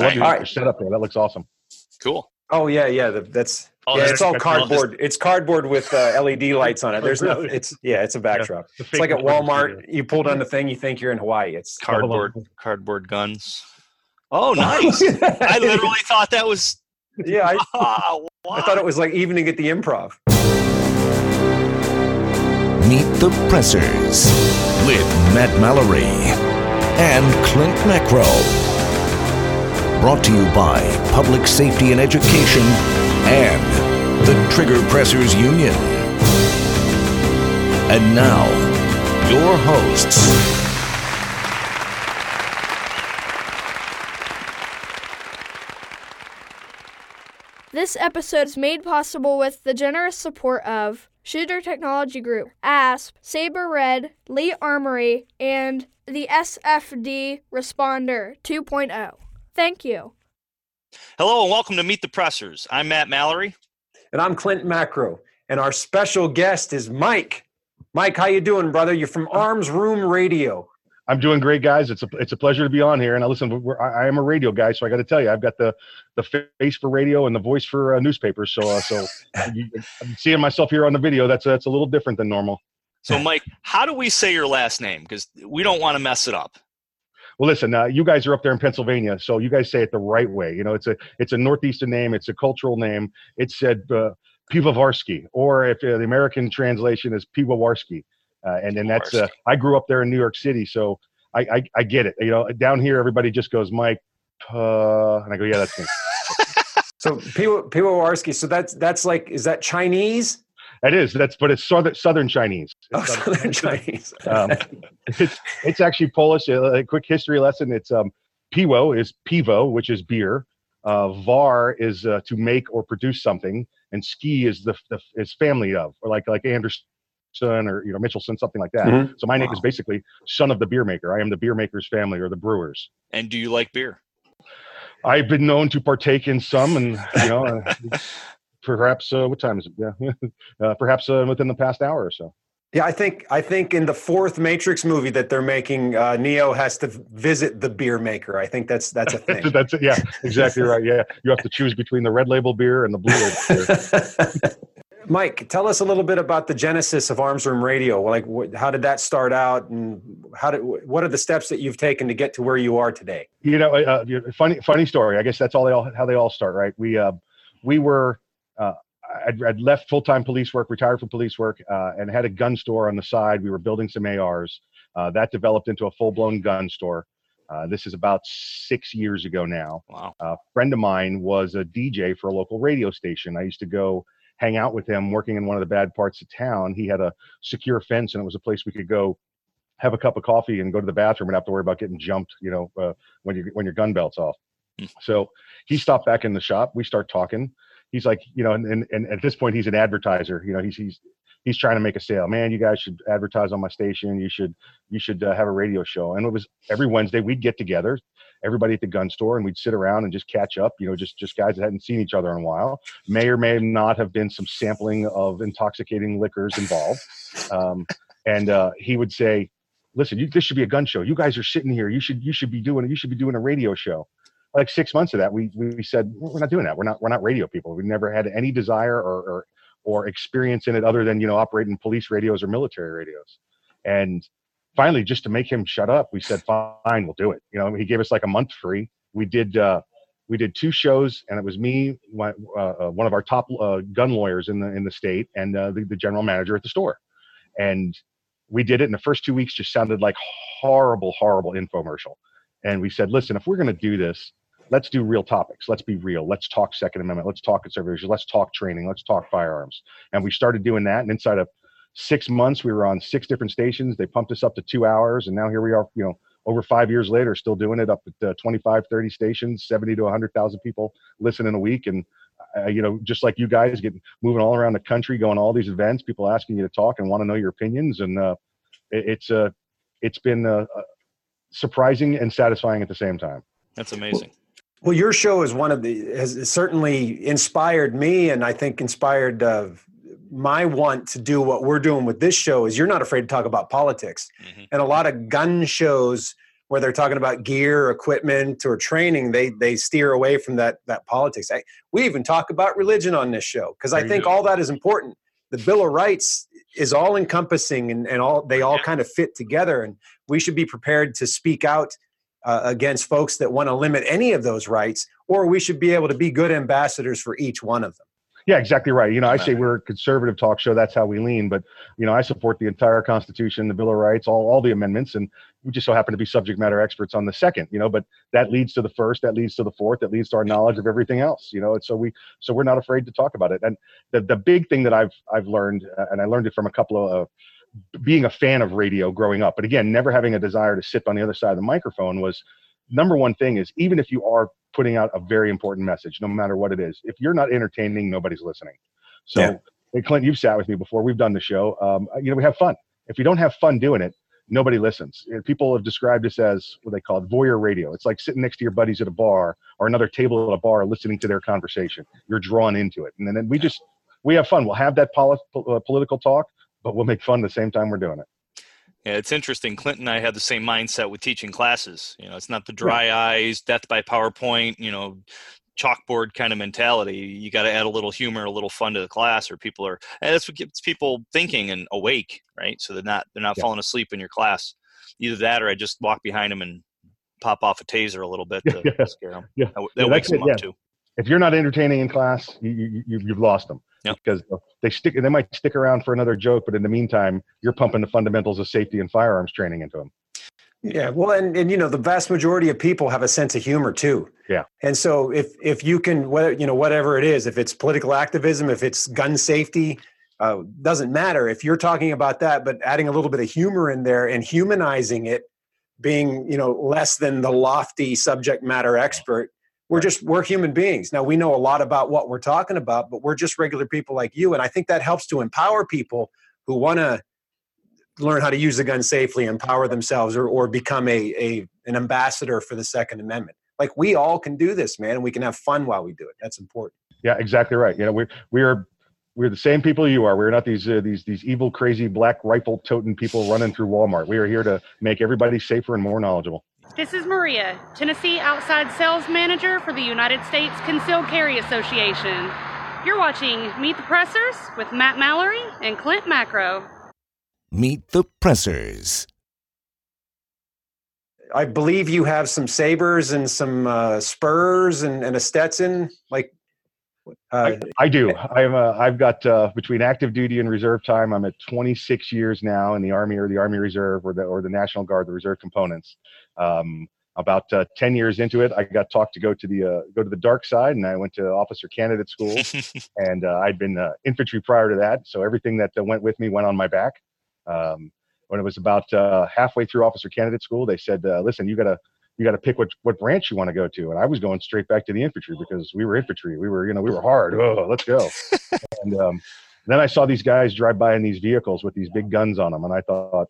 love your setup there. That looks awesome. Cool. Oh yeah, yeah. That's it's all cardboard. It's cardboard with LED lights on it. There's no. It's a backdrop. Yeah, it's like at Walmart. You pull down the thing, you think you're in Hawaii. It's cardboard guns. Oh, nice! I literally thought that was. Yeah, I thought it was like Evening at the Improv. Meet the Pressers with Matt Mallory and Clint Necro. Brought to you by Public Safety and Education and the Trigger Pressers Union. And now, your hosts. This episode is made possible with the generous support of Shooter Technology Group, ASP, Sabre Red, Lee Armory, and the SFD Responder 2.0. Thank you. Hello and welcome to Meet the Pressers. I'm Matt Mallory. And I'm Clint Macro. And our special guest is Mike. Mike, how you doing, brother? You're from Arms Room Radio. I'm doing great, guys. It's a pleasure to be on here. And I am a radio guy, so I got to tell you, I've got the face for radio and the voice for newspapers. So I'm seeing myself here on the video. That's a little different than normal. So, Mike, how do we say your last name? Because we don't want to mess it up. Well, listen, you guys are up there in Pennsylvania, so you guys say it the right way. You know, it's a northeastern name. It's a cultural name. It said Pivovarsky, or if the American translation is Pivovarsky. And then that's I grew up there in New York City, so I get it. You know, down here, everybody just goes, Mike, and I go, yeah, that's me. So Pivovarsky, so that's like, is that Chinese? It is. But it's Southern Chinese. Southern Chinese. It's actually Polish. A quick history lesson. It's piwo is piwo, which is beer. Var is to make or produce something, and ski is the family of, or like Anderson or Mitchelson, something like that. Mm-hmm. So my name is basically son of the beer maker. I am the beer maker's family, or the brewers. And do you like beer? I've been known to partake in some, and perhaps what time is it? Yeah, perhaps within the past hour or so. Yeah, I think in the fourth Matrix movie that they're making, Neo has to visit the beer maker. I think that's a thing. That's it. Yeah, exactly right. Yeah, you have to choose between the red label beer and the blue label beer. Mike, tell us a little bit about the genesis of Arms Room Radio. Like, how did that start out, and what are the steps that you've taken to get to where you are today? You know, funny story. I guess that's how they all start, right? We were. I'd left full-time police work, retired from police work, and had a gun store on the side. We were building some ARs. That developed into a full-blown gun store. This is about 6 years ago now. Wow. A friend of mine was a DJ for a local radio station. I used to go hang out with him working in one of the bad parts of town. He had a secure fence, and it was a place we could go have a cup of coffee and go to the bathroom and not have to worry about getting jumped, when your gun belt's off. So he stopped back in the shop. We start talking. He's like, and at this point he's an advertiser. He's trying to make a sale. Man, you guys should advertise on my station. You should have a radio show. And it was every Wednesday we'd get together, everybody at the gun store, and we'd sit around and just catch up. Just guys that hadn't seen each other in a while. May or may not have been some sampling of intoxicating liquors involved. And he would say, "Listen, this should be a gun show. You guys are sitting here. You should be doing it. You should be doing a radio show." Like 6 months of that, we said, we're not doing that. We're not radio people. We never had any desire or experience in it other than, operating police radios or military radios. And finally, just to make him shut up, we said, fine, we'll do it. He gave us like a month free. We did two shows, and it was me, one of our top gun lawyers in the state, and the general manager at the store. And we did it, and the first 2 weeks just sounded like horrible, horrible infomercial. And we said, listen, if we're going to do this, let's do real topics. Let's be real. Let's talk Second Amendment. Let's talk conservatorship. Let's talk training. Let's talk firearms. And we started doing that. And inside of 6 months, we were on 6 different stations. They pumped us up to 2 hours. And now here we are, over 5 years later, still doing it up at 25, 30 stations, 70 to 100,000 people listening a week. And, just like you guys, getting moving all around the country, going to all these events, people asking you to talk and want to know your opinions. And it's been surprising and satisfying at the same time. That's amazing. Well, your show is has certainly inspired me, and I think inspired my want to do what we're doing with this show. Is you're not afraid to talk about politics. Mm-hmm. And a lot of gun shows where they're talking about gear, equipment, or training, they steer away from that politics. We even talk about religion on this show, because I think all that is important. The Bill of Rights is all encompassing, and all kind of fit together. And we should be prepared to speak out against folks that want to limit any of those rights, or we should be able to be good ambassadors for each one of them. Yeah, exactly right. You know, I say we're a conservative talk show. That's how we lean. But, you know, I support the entire Constitution, the Bill of Rights, all the amendments. And we just so happen to be subject matter experts on the second, you know, but that leads to the first, that leads to the fourth, that leads to our knowledge of everything else, you know. And so we're not afraid to talk about it. And the big thing that I've learned, and I learned it from a couple of being a fan of radio growing up, but again, never having a desire to sit on the other side of the microphone, was number one thing is, even if you are putting out a very important message, no matter what it is, if you're not entertaining, nobody's listening. So Hey, Clint, you've sat with me before. We've done the show. You know, we have fun. If you don't have fun doing it, nobody listens. People have described this as what they call it, voyeur radio. It's like sitting next to your buddies at a bar or another table at a bar, listening to their conversation. You're drawn into it. And then we have fun. We'll have that political talk, but we'll make fun at the same time we're doing it. Yeah, it's interesting. Clint and I had the same mindset with teaching classes. You know, it's not the dry eyes, death by PowerPoint, you know, chalkboard kind of mentality. You got to add a little humor, a little fun to the class, or people are, and that's what gets people thinking and awake, right? So they're not falling asleep in your class. Either that, or I just walk behind them and pop off a taser a little bit to scare them. Yeah. That wakes them up too. If you're not entertaining in class, you've lost them, because they might stick around for another joke, but in the meantime, you're pumping the fundamentals of safety and firearms training into them. Yeah, well, and you know, the vast majority of people have a sense of humor too. Yeah. And so if you can, whatever it is, if it's political activism, if it's gun safety, doesn't matter. If you're talking about that, but adding a little bit of humor in there and humanizing it, being, you know, less than the lofty subject matter expert. We're human beings. Now, we know a lot about what we're talking about, but we're just regular people like you. And I think that helps to empower people who want to learn how to use the gun safely, empower themselves, or become an ambassador for the Second Amendment. Like, we all can do this, man, and we can have fun while we do it. That's important. Yeah, exactly right. You know, we're the same people you are. We're not these evil, crazy, black rifle-toting people running through Walmart. We are here to make everybody safer and more knowledgeable. This is Maria, Tennessee Outside Sales Manager for the United States Concealed Carry Association. You're watching Meet the Pressers with Matt Mallory and Clint Macro. Meet the Pressers. I believe you have some sabers and some spurs and a Stetson. Like, I do. I've got between active duty and reserve time, I'm at 26 years now in the Army or the Army Reserve or the National Guard, the reserve components. About 10 years into it, I got talked to go to the dark side, and I went to officer candidate school, and I'd been infantry prior to that, so everything that went with me went on my back. When it was about halfway through officer candidate school, they said, "Listen, you gotta pick what branch you want to go to," and I was going straight back to the infantry because we were infantry. We were hard. Oh, let's go. And then I saw these guys drive by in these vehicles with these big guns on them, and I thought,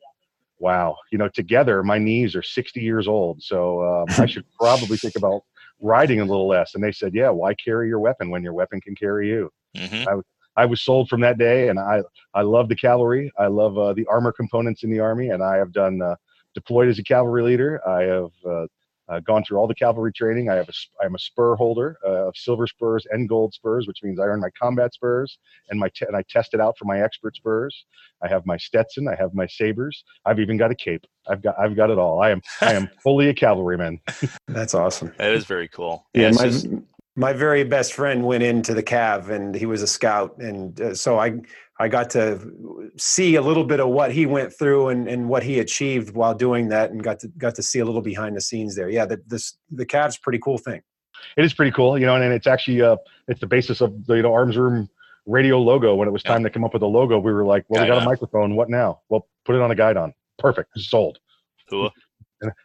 wow, you know, together my knees are 60 years old, so I should probably think about riding a little less. And they said, yeah, why carry your weapon when your weapon can carry you? Mm-hmm. I was sold from that day, and I love the cavalry. I love the armor components in the Army, and I have done deployed as a cavalry leader. I have gone through all the cavalry training. I'm a spur holder of silver spurs and gold spurs, which means I earn my combat spurs and and I test it out for my expert spurs. I have my Stetson. I have my sabers. I've even got a cape. I've got it all. I am fully a cavalryman. That's awesome. That is very cool. Yeah, my very best friend went into the Cav, and he was a scout, and so I got to see a little bit of what he went through and what he achieved while doing that, and got to see a little behind the scenes there. Yeah, the Cav's a pretty cool thing. It is pretty cool, you know, and it's actually it's the basis of the, you know, Arms Room Radio logo. When it was time to come up with a logo, we were like, well, we got a microphone. What now? Well, put it on a guidon. Perfect. Sold. Cool.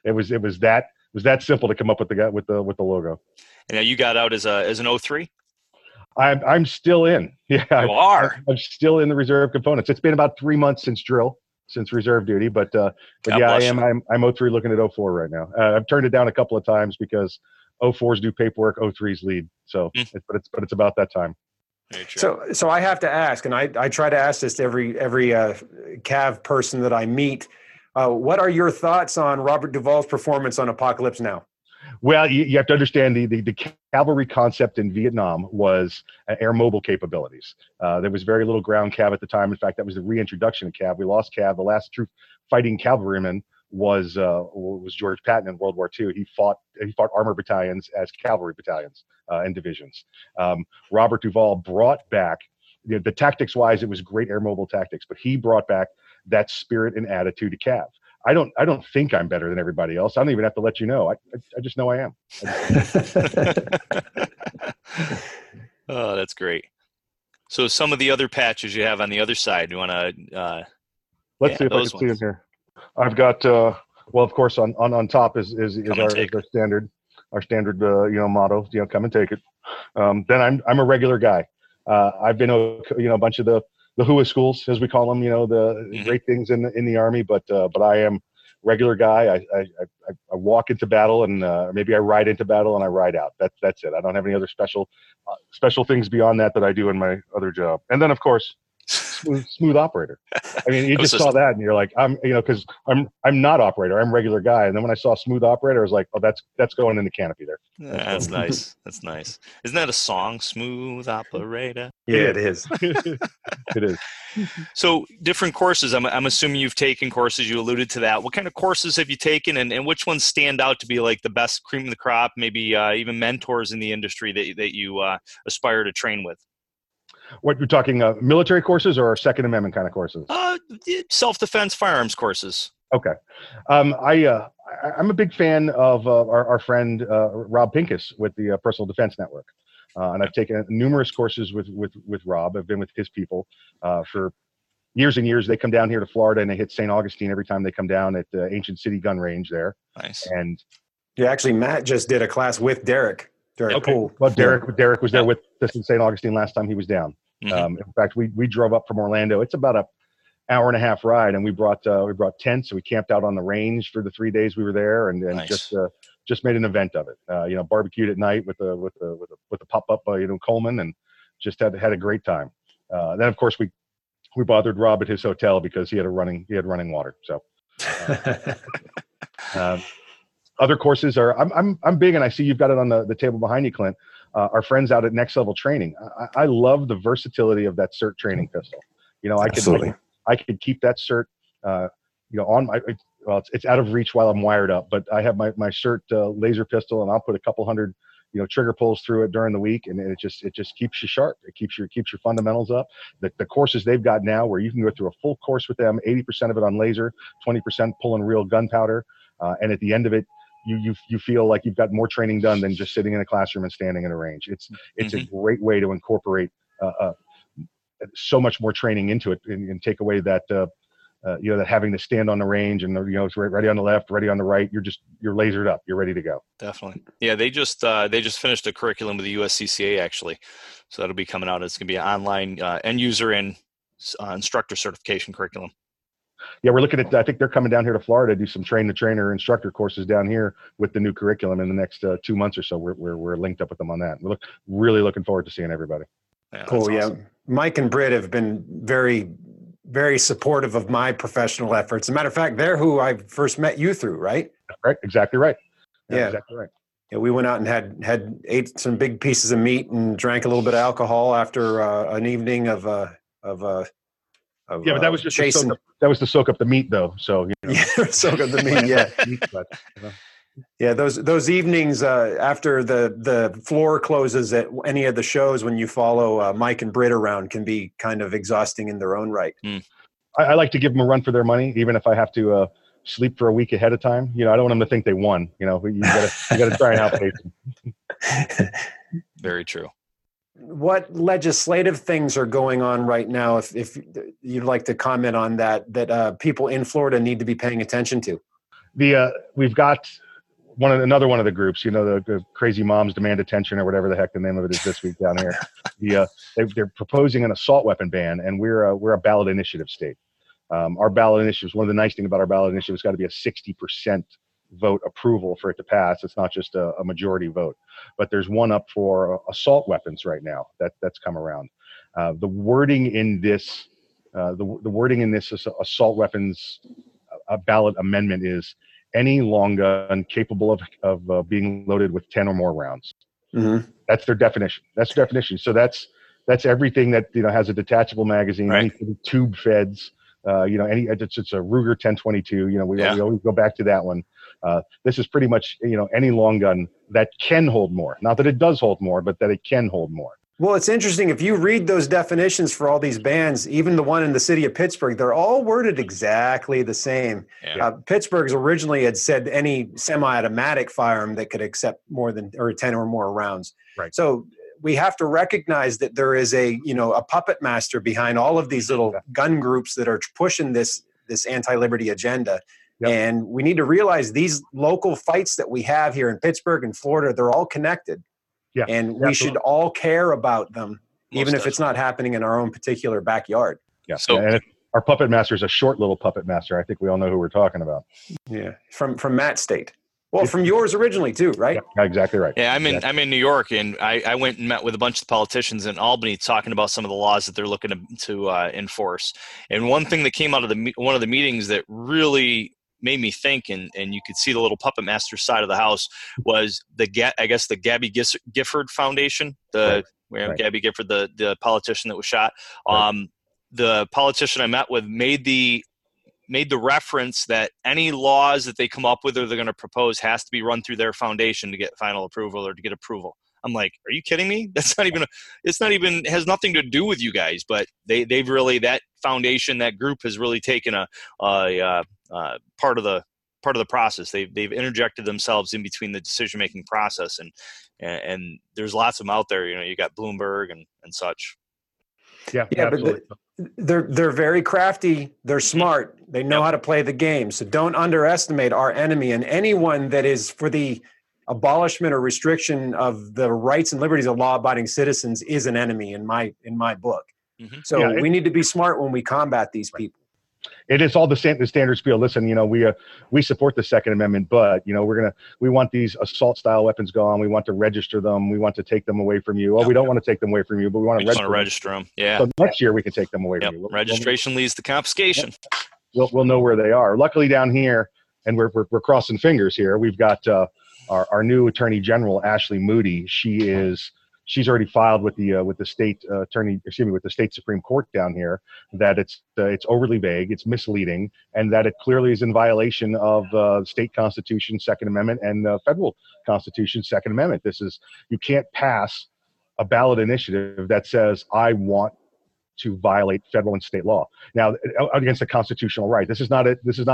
It was that simple to come up with the logo. And now you got out as an 03? I'm still in. Yeah, you are. I'm still in the reserve components. It's been about 3 months since reserve duty, but yeah, I'm 03 looking at 04 right now. I've turned it down a couple of times because 04s do paperwork, 03s lead. So, it's about that time. So I have to ask, and I try to ask this to every Cav person that I meet. What are your thoughts on Robert Duvall's performance on Apocalypse Now? Well, you have to understand the cavalry concept in Vietnam was air mobile capabilities. There was very little ground cav at the time. In fact, that was the reintroduction of cav. We lost cav. The last true fighting cavalryman was George Patton in World War II. He fought armor battalions as cavalry battalions and divisions. Robert Duvall brought back, the tactics-wise, it was great air mobile tactics, but he brought back that spirit and attitude to cav. I don't think I'm better than everybody else. I don't even have to let you know. I just know I am. Oh, that's great. So some of the other patches you have on the other side, you want to? Let's see if I can see them here. I've got well, of course, on top is our standard motto. Come and take it. Then I'm a regular guy. I've been a bunch of the whoa schools, as we call them, the great things in the Army, but I am regular guy. I walk into battle and maybe I ride into battle and I ride out. That's it. I don't have any other special things beyond that I do in my other job. And then of course, smooth operator. I mean, you just saw that and you're like, because I'm not operator, I'm regular guy. And then when I saw smooth operator, I was like, oh, that's going in the canopy there. That's nice. That's nice. Isn't that a song, Smooth Operator? Yeah, it is. It is. So different courses. I'm assuming you've taken courses. You alluded to that. What kind of courses have you taken and which ones stand out to be like the best cream of the crop, maybe even mentors in the industry that you aspire to train with? What you're talking military courses or Second Amendment kind of courses? Self-defense firearms courses. Okay. I'm a big fan of our friend Rob Pincus with the Personal Defense Network. And I've taken numerous courses with Rob. I've been with his people for years and years. They come down here to Florida and they hit St. Augustine every time they come down at the Ancient City Gun Range there. Nice. And yeah, actually, Matt just did a class with Derek. Cool. Well, Derek was there with us in St. Augustine last time he was down. Mm-hmm. In fact, we drove up from Orlando. It's about an hour and a half ride, and we brought tents. So we camped out on the range for the 3 days we were there, and nice. just made an event of it. Barbecued at night with a pop up, Coleman, and just had a great time. Then of course we bothered Rob at his hotel because he had running water. So. Other courses are I'm big, and I see you've got it on the table behind you, Clint. Our friends out at Next Level Training. I love the versatility of that CERT training pistol. I could keep that CERT on my it's out of reach while I'm wired up, but I have my CERT laser pistol, and I'll put a couple hundred trigger pulls through it during the week, and it just keeps you sharp. It keeps your fundamentals up. The courses they've got now, where you can go through a full course with them, 80% of it on laser, 20% pulling real gunpowder, and at the end of it, you feel like you've got more training done than just sitting in a classroom and standing in a range. It's a great way to incorporate so much more training into it and take away that that having to stand on the range and it's ready on the left, ready on the right. You're lasered up. You're ready to go. Definitely. Yeah, they just finished a curriculum with the USCCA actually, so that'll be coming out. It's going to be an online end user and instructor certification curriculum. Yeah, we're looking at, I think they're coming down here to Florida to do some train-the-trainer instructor courses down here with the new curriculum in the next 2 months or so. We're linked up with them on that. We're really looking forward to seeing everybody. Yeah, cool, awesome. Yeah. Mike and Britt have been very, very supportive of my professional efforts. As a matter of fact, they're who I first met you through, right? Right, exactly right. Yeah. Exactly right. Yeah, we went out and had ate some big pieces of meat and drank a little bit of alcohol after an evening of yeah, but that was just chasing. That was to soak up the meat, though. So yeah, soak up the meat. Yeah, but, yeah. Those evenings after the floor closes at any of the shows, when you follow Mike and Britt around, can be kind of exhausting in their own right. Mm. I like to give them a run for their money, even if I have to sleep for a week ahead of time. I don't want them to think they won. You got to try and outpace them. Very true. What legislative things are going on right now, if you'd like to comment on that people in Florida need to be paying attention to? We've got another one of the groups, the Crazy Moms Demand Attention or whatever the heck the name of it is this week down here. They're proposing an assault weapon ban, and we're a ballot initiative state. Our ballot initiatives, one of the nice things about our ballot initiative, has got to be a 60% vote approval for it to pass. It's not just a majority vote, but there's one up for assault weapons right now that's come around. The wording in this assault weapons ballot amendment is any long gun capable of being loaded with 10 or more rounds. Mm-hmm. That's their definition. That's their definition. So that's everything that, you know, has a detachable magazine, right. Any tube feds, you know, any, it's a Ruger 1022, you know, we always go back to that one. This is pretty much, you know, any long gun that can hold more, not that it does hold more, but that it can hold more. Well, it's interesting. If you read those definitions for all these bans, even the one in the city of Pittsburgh, they're all worded exactly the same. Yeah. Pittsburgh's originally had said any semi-automatic firearm that could accept more than or 10 or more rounds. Right. So we have to recognize that there is a, you know, a puppet master behind all of these little gun groups that are pushing this anti-liberty agenda. Yep. And we need to realize these local fights that we have here in Pittsburgh and Florida, they're all connected. Yeah, and we should all care about them, even if it's not happening in our own particular backyard. Yeah. So, and our puppet master is a short little puppet master. I think we all know who we're talking about. Yeah. From Matt's state. Well, from yours originally too, right? Yeah, exactly right. Yeah. I'm in New York, and I went and met with a bunch of politicians in Albany talking about some of the laws that they're looking to enforce. And one thing that came out of one of the meetings that really made me think, and you could see the little puppet master side of the house, was the Gabby Gifford Foundation, Gabby Gifford, the politician that was shot. Right. The politician I met with made the reference that any laws that they come up with or they're going to propose has to be run through their foundation to get final approval or to get approval. I'm like, are you kidding me? That's not even, has nothing to do with you guys, but they've really, that foundation, that group has really taken a part of the process. They've interjected themselves in between the decision-making process, and there's lots of them out there. You know, you got Bloomberg and such. Yeah, absolutely. But they're very crafty. They're smart. They know how to play the game. So don't underestimate our enemy, and anyone that is for the abolishment or restriction of the rights and liberties of law-abiding citizens is an enemy in my book. Mm-hmm. So we need to be smart when we combat these people. It is all the standard spiel. Listen, you know, we support the Second Amendment, but, you know, we want these assault-style weapons gone. We want to register them. We want to take them away from you. Oh, we don't want to take them away from you, but we want to register them. Yeah. So next year we can take them away from you. Registration leads to confiscation. We'll know where they are. Luckily, down here, and we're crossing fingers here, we've got our new Attorney General, Ashley Moody. She's already filed with the state with the state Supreme Court down here that it's overly vague, it's misleading, and that it clearly is in violation of the state constitution, Second Amendment, and the federal constitution, Second Amendment. You can't pass a ballot initiative that says I want to violate federal and state law. Now, against a constitutional right, this is not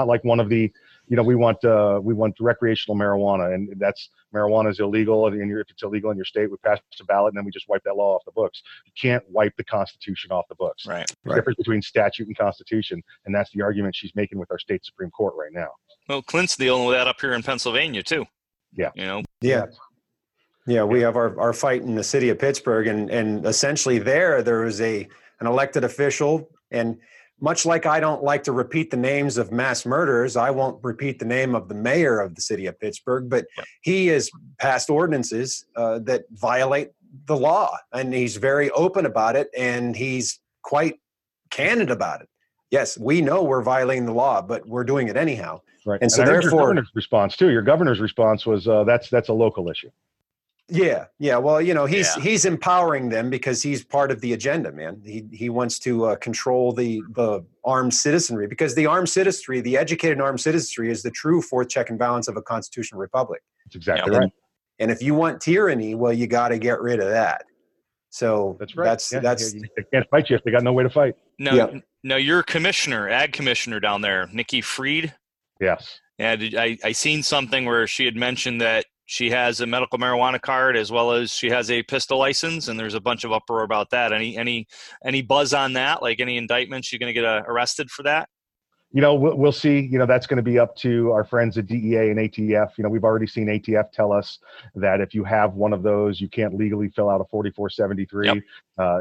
like one of the, you know, we want recreational marijuana, and that's, marijuana is illegal, and if it's illegal in your state, we pass a ballot and then we just wipe that law off the books. You can't wipe the Constitution off the books. Right. There's a difference between statute and Constitution, and that's the argument she's making with our state Supreme Court right now. Well, Clint's dealing with that up here in Pennsylvania too. Yeah. You know. Yeah. Yeah, we have our fight in the city of Pittsburgh, and essentially there was an elected official, and much like I don't like to repeat the names of mass murderers, I won't repeat the name of the mayor of the city of Pittsburgh, but he has passed ordinances that violate the law, and he's very open about it, and he's quite candid about it. Yes, we know we're violating the law, but we're doing it anyhow. Right. And so therefore, your governor's response too. Your governor's response was that's a local issue. Yeah. Well, you know, he's empowering them because he's part of the agenda, man. He wants to control the armed citizenry, because the armed citizenry, the educated armed citizenry, is the true fourth check and balance of a constitutional republic. That's exactly right. And if you want tyranny, well, you got to get rid of that. So that's right. They can't fight you if they got no way to fight. No, your commissioner, ag commissioner down there, Nikki Fried. Yes. Yeah, I seen something where she had mentioned that she has a medical marijuana card as well as she has a pistol license, and there's a bunch of uproar about that. Any buzz on that? Like, any indictments? You going to get arrested for that? You know, we'll see. You know, that's going to be up to our friends at DEA and ATF. You know, we've already seen ATF tell us that if you have one of those, you can't legally fill out a 4473. Yep.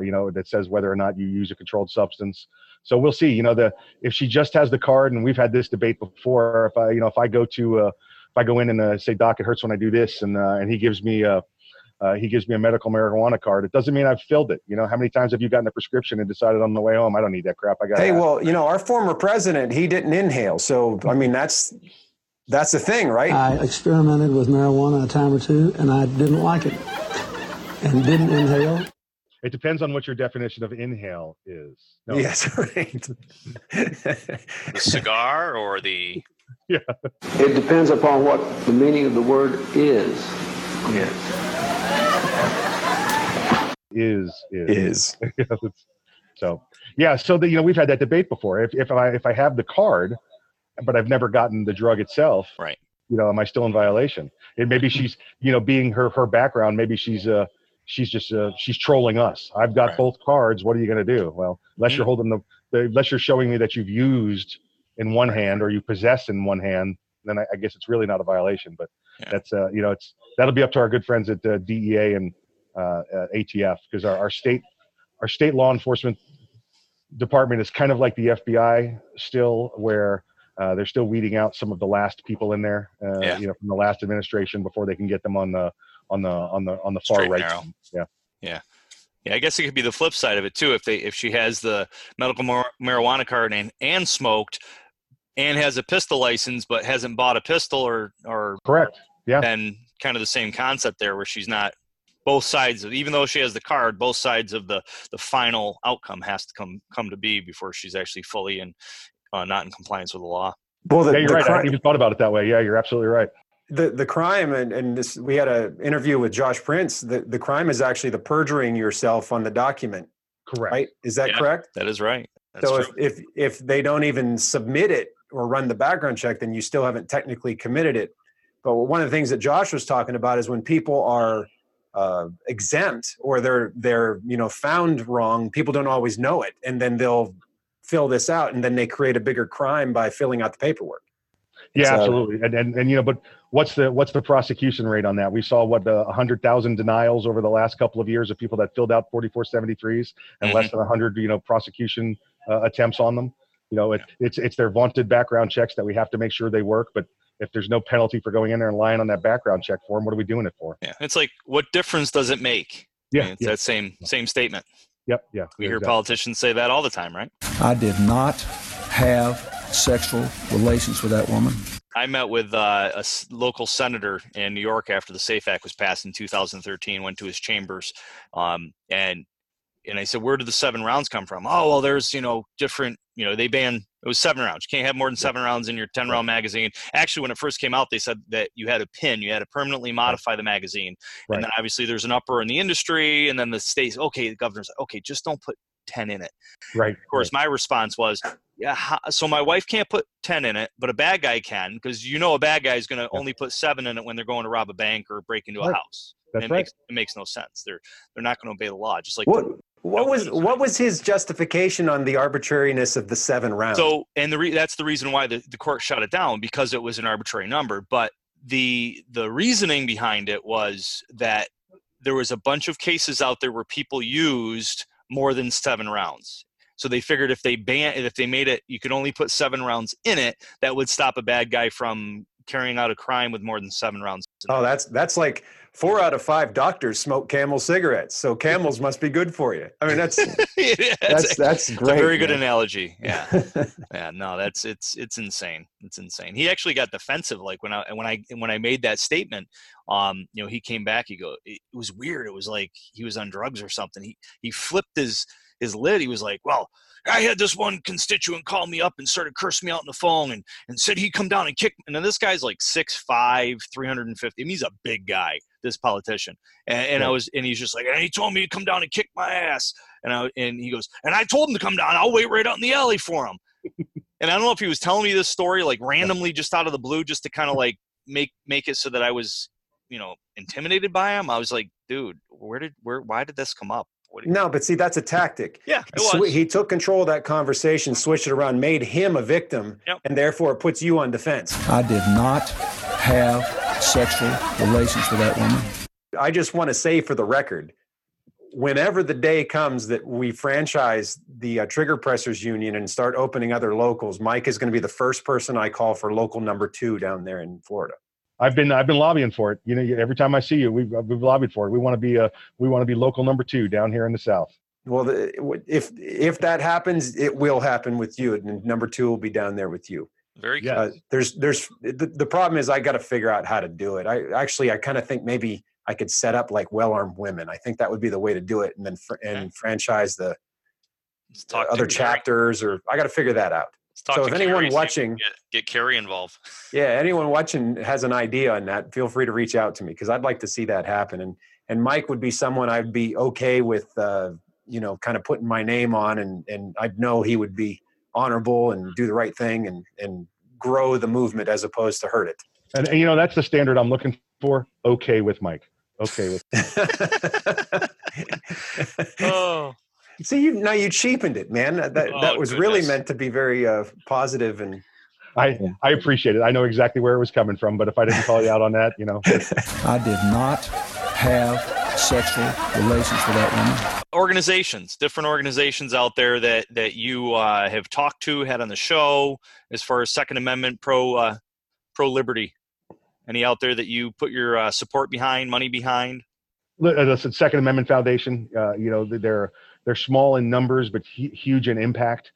You know, that says whether or not you use a controlled substance. So we'll see. You know, if she just has the card, and we've had this debate before. If I go in and say, Doc, it hurts when I do this, and he gives me He gives me a medical marijuana card. It doesn't mean I've filled it. You know, how many times have you gotten a prescription and decided on the way home, I don't need that crap. Well, you know, our former president, he didn't inhale. So, I mean, that's the thing, right? I experimented with marijuana a time or two and I didn't like it and didn't inhale. It depends on what your definition of inhale is. No. Yes, right. The cigar or the... Yeah. It depends upon what the meaning of the word is. Yes. Is. So, you know, we've had that debate before. If I have the card, but I've never gotten the drug itself, right? You know, am I still in violation? And maybe she's, you know, being her background, maybe she's trolling us. I've got both cards. What are you going to do? Well, unless you're holding unless you're showing me that you've used in one hand or you possess in one hand, then I guess it's really not a violation. But that's you know, that'll be up to our good friends at DEA and ATF, because our state law enforcement department is kind of like the FBI still, where they're still weeding out some of the last people in there, you know, from the last administration before they can get them on the far right. Yeah, I guess it could be the flip side of it too. If she has the medical marijuana card and smoked, and has a pistol license but hasn't bought a pistol or correct, yeah, and kind of the same concept there, where she's not both sides of, even though she has the card, both sides of the final outcome has to come to be before she's actually fully in not in compliance with the law. Well, you're right. I hadn't even thought about it that way. Yeah, you're absolutely right. The crime, and this, we had an interview with Josh Prince, the crime is actually the perjuring yourself on the document. Correct. Right? Is that correct? That is right. That's so true. If they don't even submit it or run the background check, then you still haven't technically committed it. But one of the things that Josh was talking about is when people are exempt or they're you know, found wrong, people don't always know it. And then they'll fill this out and then they create a bigger crime by filling out the paperwork. Yeah, absolutely. And you know, but what's the prosecution rate on that? We saw 100,000 denials over the last couple of years of people that filled out 4473s and less than 100, you know, prosecution attempts on them. You know, it's their vaunted background checks that we have to make sure they work. But if there's no penalty for going in there and lying on that background check form, what are we doing it for? Yeah, it's like, what difference does it make? Yeah, I mean, it's that same statement. Yep. Yeah. We hear politicians say that all the time, right? I did not have sexual relations with that woman. I met with a local senator in New York after the SAFE Act was passed in 2013, went to his chambers, and I said, where did the 7 rounds come from? Oh, well, there's, you know, different, you know, they banned, it was 7 rounds. You can't have more than 7 rounds in your 10-round magazine. Actually, when it first came out, they said that you had a pin. You had to permanently modify the magazine. Right. And then obviously there's an uproar in the industry, and then the states, the governor's like, okay, just don't put 10 in it. Right. Of course, my response was, yeah, so my wife can't put 10 in it, but a bad guy can, because you know a bad guy is going to only put 7 in it when they're going to rob a bank or break into a house. It makes no sense. They're not going to obey the law. Just like what was his justification on the arbitrariness of the 7 rounds? So, and that's the reason why the court shut it down, because it was an arbitrary number. But the reasoning behind it was that there was a bunch of cases out there where people used more than 7 rounds. So they figured if they made it, you could only put 7 rounds in it, that would stop a bad guy from carrying out a crime with more than 7 rounds. Oh, that's like 4 out of 5 doctors smoke Camel cigarettes. So Camels must be good for you. I mean, that's great. It's a very good analogy. Yeah. It's insane. It's insane. He actually got defensive. Like when I made that statement, you know, he came back, it was weird. It was like he was on drugs or something. He flipped his lid. He was like, well, I had this one constituent call me up and started cursing me out on the phone and said he'd come down and kick me. And then this guy's like 6'5", 350. I mean, he's a big guy, this politician. And he's just like, and he told me to come down and kick my ass. And he goes, and I told him to come down. I'll wait right out in the alley for him. And I don't know if he was telling me this story, like randomly just out of the blue, just to kind of like make it so that I was, you know, intimidated by him. I was like, dude, why did this come up? No, but see, that's a tactic. Yeah, it was. He took control of that conversation, switched it around, made him a victim, and therefore puts you on defense. I did not have sexual relations with that woman. I just want to say for the record, whenever the day comes that we franchise the Trigger Pressers Union and start opening other locals, Mike is going to be the first person I call for local number 2 down there in Florida. I've been lobbying for it. You know, every time I see you, we've lobbied for it. We want to be local number 2 down here in the South. Well, if that happens, it will happen with you, and number 2 will be down there with you. Very good. The problem is I got to figure out how to do it. I kind of think maybe I could set up like well-armed women. I think that would be the way to do it, and then franchise the other chapters. Or I got to figure that out. So if anyone watching get Carry involved, anyone watching has an idea on that, feel free to reach out to me because I'd like to see that happen. And Mike would be someone I'd be okay with, kind of putting my name on, and I'd know he would be honorable and do the right thing and grow the movement as opposed to hurt it. And that's the standard I'm looking for. Okay with Mike. Okay with. Oh. See, now you cheapened it, man. That was really meant to be very positive, and I appreciate it. I know exactly where it was coming from, but if I didn't call you out on that, I did not have sexual relations with that woman. Different organizations out there that you have talked to, had on the show, as far as Second Amendment pro liberty. Any out there that you put your support behind, money behind? The Second Amendment Foundation. They're small in numbers, but huge in impact.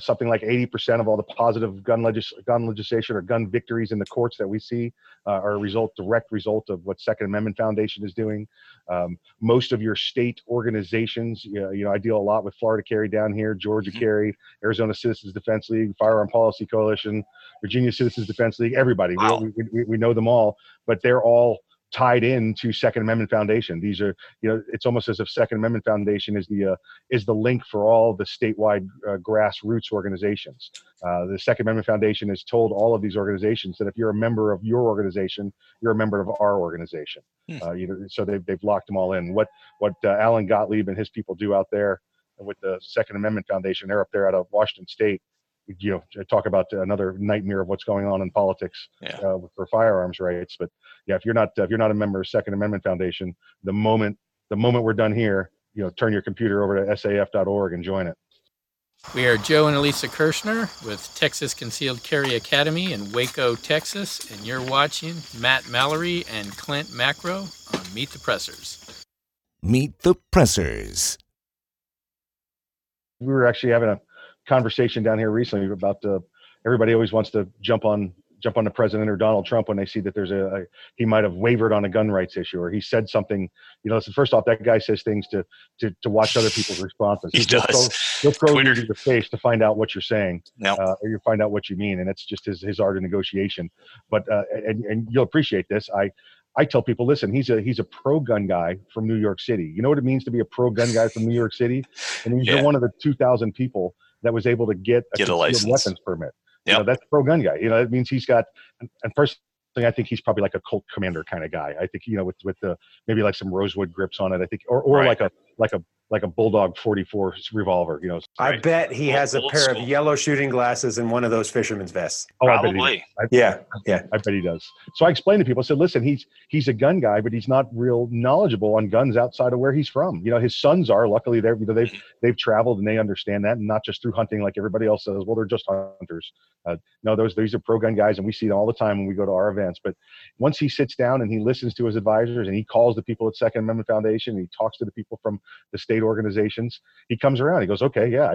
Something like 80% of all the positive gun legislation or gun victories in the courts that we see are a direct result of what Second Amendment Foundation is doing. Most of your state organizations, I deal a lot with Florida Carry down here, Georgia Carry, Arizona Citizens Defense League, Firearm Policy Coalition, Virginia Citizens Defense League, everybody. Wow. We know them all, but they're all tied into Second Amendment Foundation. These are, it's almost as if Second Amendment Foundation is the link for all the statewide grassroots organizations. The Second Amendment Foundation has told all of these organizations that if you're a member of your organization, you're a member of our organization. So they've locked them all in. What Alan Gottlieb and his people do out there with the Second Amendment Foundation, they're up there out of Washington State. Talk about another nightmare of what's going on in politics for firearms rights. But if you're not a member of Second Amendment Foundation, the moment we're done here, turn your computer over to saf.org and join it. We are Joe and Elisa Kirshner with Texas Concealed Carry Academy in Waco, Texas, and you're watching Matt Mallory and Clint Macro on Meet the Pressers. Meet the Pressers. We were actually having a conversation down here recently about everybody always wants to jump on the president or Donald Trump when they see that there's he might have wavered on a gun rights issue, or he said something. Listen, first off, that guy says things to watch other people's responses. He does. He'll throw you in your face to find out what you're saying, or you find out what you mean, and it's just his art of negotiation. But and you'll appreciate this. I tell people, listen, he's a pro-gun guy from New York City. You know what it means to be a pro-gun guy from New York City, and he's one of the 2,000 people that was able to get a weapons permit. Yep. That's pro gun guy. That means he's got, and first thing, I think he's probably like a Colt Commander kind of guy. I think, with maybe like some rosewood grips on it, I think, or right. like a Bulldog 44 revolver, I right. bet he has a pair of yellow shooting glasses and one of those fisherman's vests. Oh, probably. I bet he does. So I explained to people, I said, listen, he's a gun guy, but he's not real knowledgeable on guns outside of where he's from. His sons are, luckily they've traveled and they understand that, and not just through hunting like everybody else says, well, they're just hunters. No, these are pro gun guys, and we see them all the time when we go to our events. But once he sits down and he listens to his advisors and he calls the people at Second Amendment Foundation and he talks to the people from the state organizations, he comes around, he goes, okay, yeah,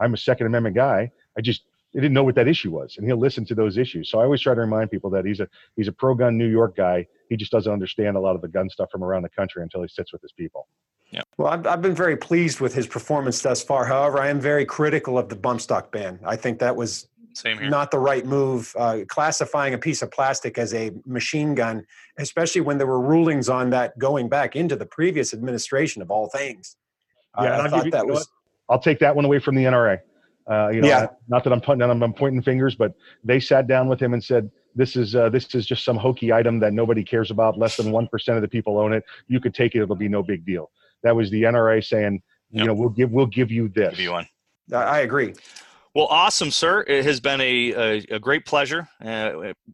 I'm a Second Amendment guy, I didn't know what that issue was, and he'll listen to those issues. So I always try to remind people that he's a pro-gun New York guy. He just doesn't understand a lot of the gun stuff from around the country until he sits with his people. Yeah. Well, I've been very pleased with his performance thus far. However, I am very critical of the bump stock ban. I think that was not the right move. Classifying a piece of plastic as a machine gun, especially when there were rulings on that going back into the previous administration of all things. I thought that was. I'll take that one away from the NRA. Not that I'm pointing fingers, but they sat down with him and said, "This is just some hokey item that nobody cares about. Less than 1% of the people own it. You could take it; it'll be no big deal." That was the NRA saying, "We'll give you this." Give you one. I agree. Well, awesome, sir. It has been a great pleasure.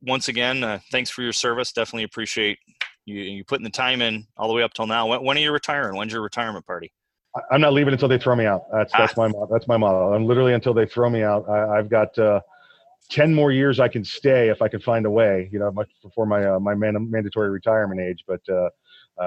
Once again, thanks for your service. Definitely appreciate you putting the time in all the way up till now. When are you retiring? When's your retirement party? I'm not leaving until they throw me out. That's my motto. I'm literally until they throw me out. I've got 10 more years I can stay if I can find a way, you know, much before my mandatory retirement age. But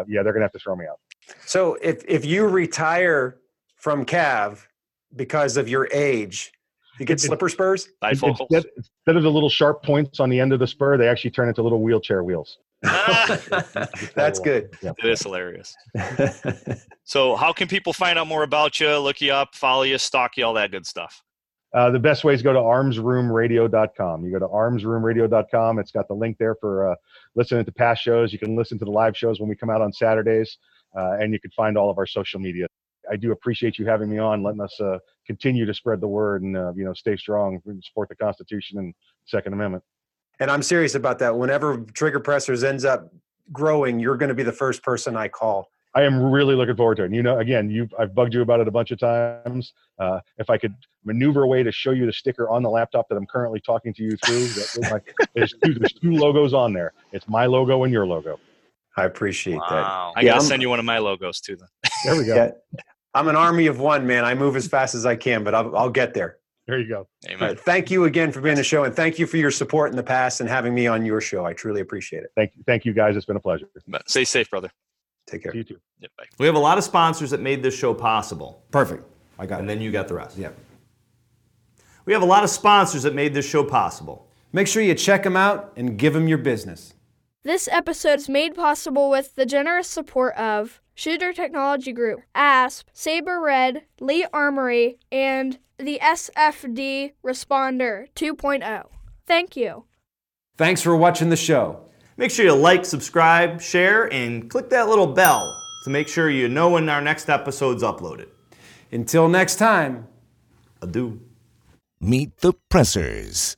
yeah, they're going to have to throw me out. So if you retire from CAV because of your age, you get slipper spurs? Instead of the little sharp points on the end of the spur, they actually turn into little wheelchair wheels. That's good. Yeah. It is hilarious. So how can people find out more about you, look you up, follow you, stalk you, all that good stuff? The best way is go to armsroomradio.com. You go to armsroomradio.com. It's got the link there for listening to past shows. You can listen to the live shows when we come out on Saturdays, and you can find all of our social media. I do appreciate you having me on, letting us continue to spread the word and you know, stay strong, support the Constitution and Second Amendment. And I'm serious about that. Whenever Trigger Pressers ends up growing, you're going to be the first person I call. I am really looking forward to it. You know, again, I've bugged you about it a bunch of times. If I could maneuver a way to show you the sticker on the laptop that I'm currently talking to you through, there's two logos on there. It's my logo and your logo. I appreciate that. I got to send you one of my logos too, then. There we go. Yeah. I'm an army of one, man. I move as fast as I can, but I'll get there. There you go. Amen. Thank you again for being on the show, and thank you for your support in the past and having me on your show. I truly appreciate it. Thank you guys. It's been a pleasure. Stay safe, brother. Take care. You too. Yeah, bye. We have a lot of sponsors that made this show possible. Perfect. I got it. And then you got the rest. Yeah. We have a lot of sponsors that made this show possible. Make sure you check them out and give them your business. This episode's made possible with the generous support of Shooter Technology Group, ASP, Sabre Red, Lee Armory, and the SFD Responder 2.0. Thank you. Thanks for watching the show. Make sure you like, subscribe, share, and click that little bell to make sure you know when our next episode's uploaded. Until next time, adieu. Meet the Pressers.